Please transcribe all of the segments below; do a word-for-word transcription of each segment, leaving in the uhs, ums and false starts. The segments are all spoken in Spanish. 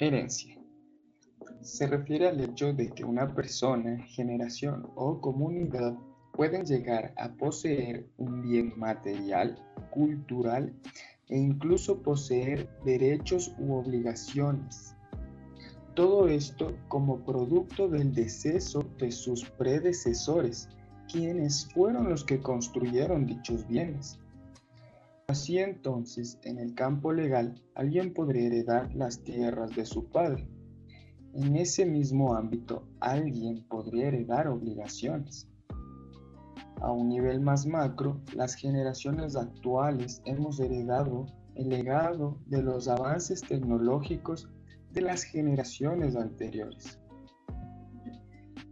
Herencia. Se refiere al hecho de que una persona, generación o comunidad pueden llegar a poseer un bien material, cultural e incluso poseer derechos u obligaciones. Todo esto como producto del deceso de sus predecesores, quienes fueron los que construyeron dichos bienes. Así entonces, en el campo legal, alguien podría heredar las tierras de su padre. En ese mismo ámbito, alguien podría heredar obligaciones. A un nivel más macro, las generaciones actuales hemos heredado el legado de los avances tecnológicos de las generaciones anteriores.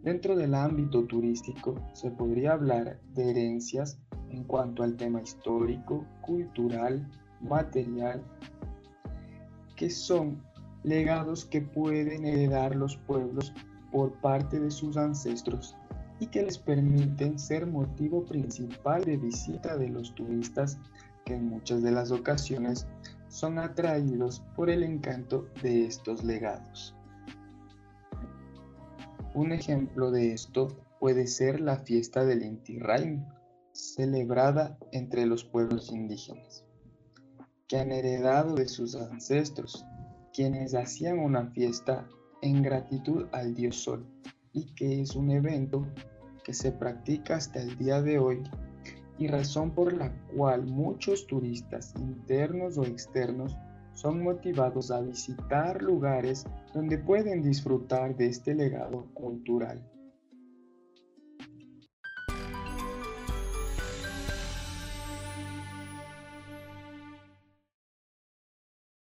Dentro del ámbito turístico, se podría hablar de herencias en cuanto al tema histórico, cultural, material, que son legados que pueden heredar los pueblos por parte de sus ancestros y que les permiten ser motivo principal de visita de los turistas, que en muchas de las ocasiones son atraídos por el encanto de estos legados. Un ejemplo de esto puede ser la fiesta del Inti Raymi, celebrada entre los pueblos indígenas, que han heredado de sus ancestros, quienes hacían una fiesta en gratitud al dios Sol, y que es un evento que se practica hasta el día de hoy, y razón por la cual muchos turistas internos o externos son motivados a visitar lugares donde pueden disfrutar de este legado cultural.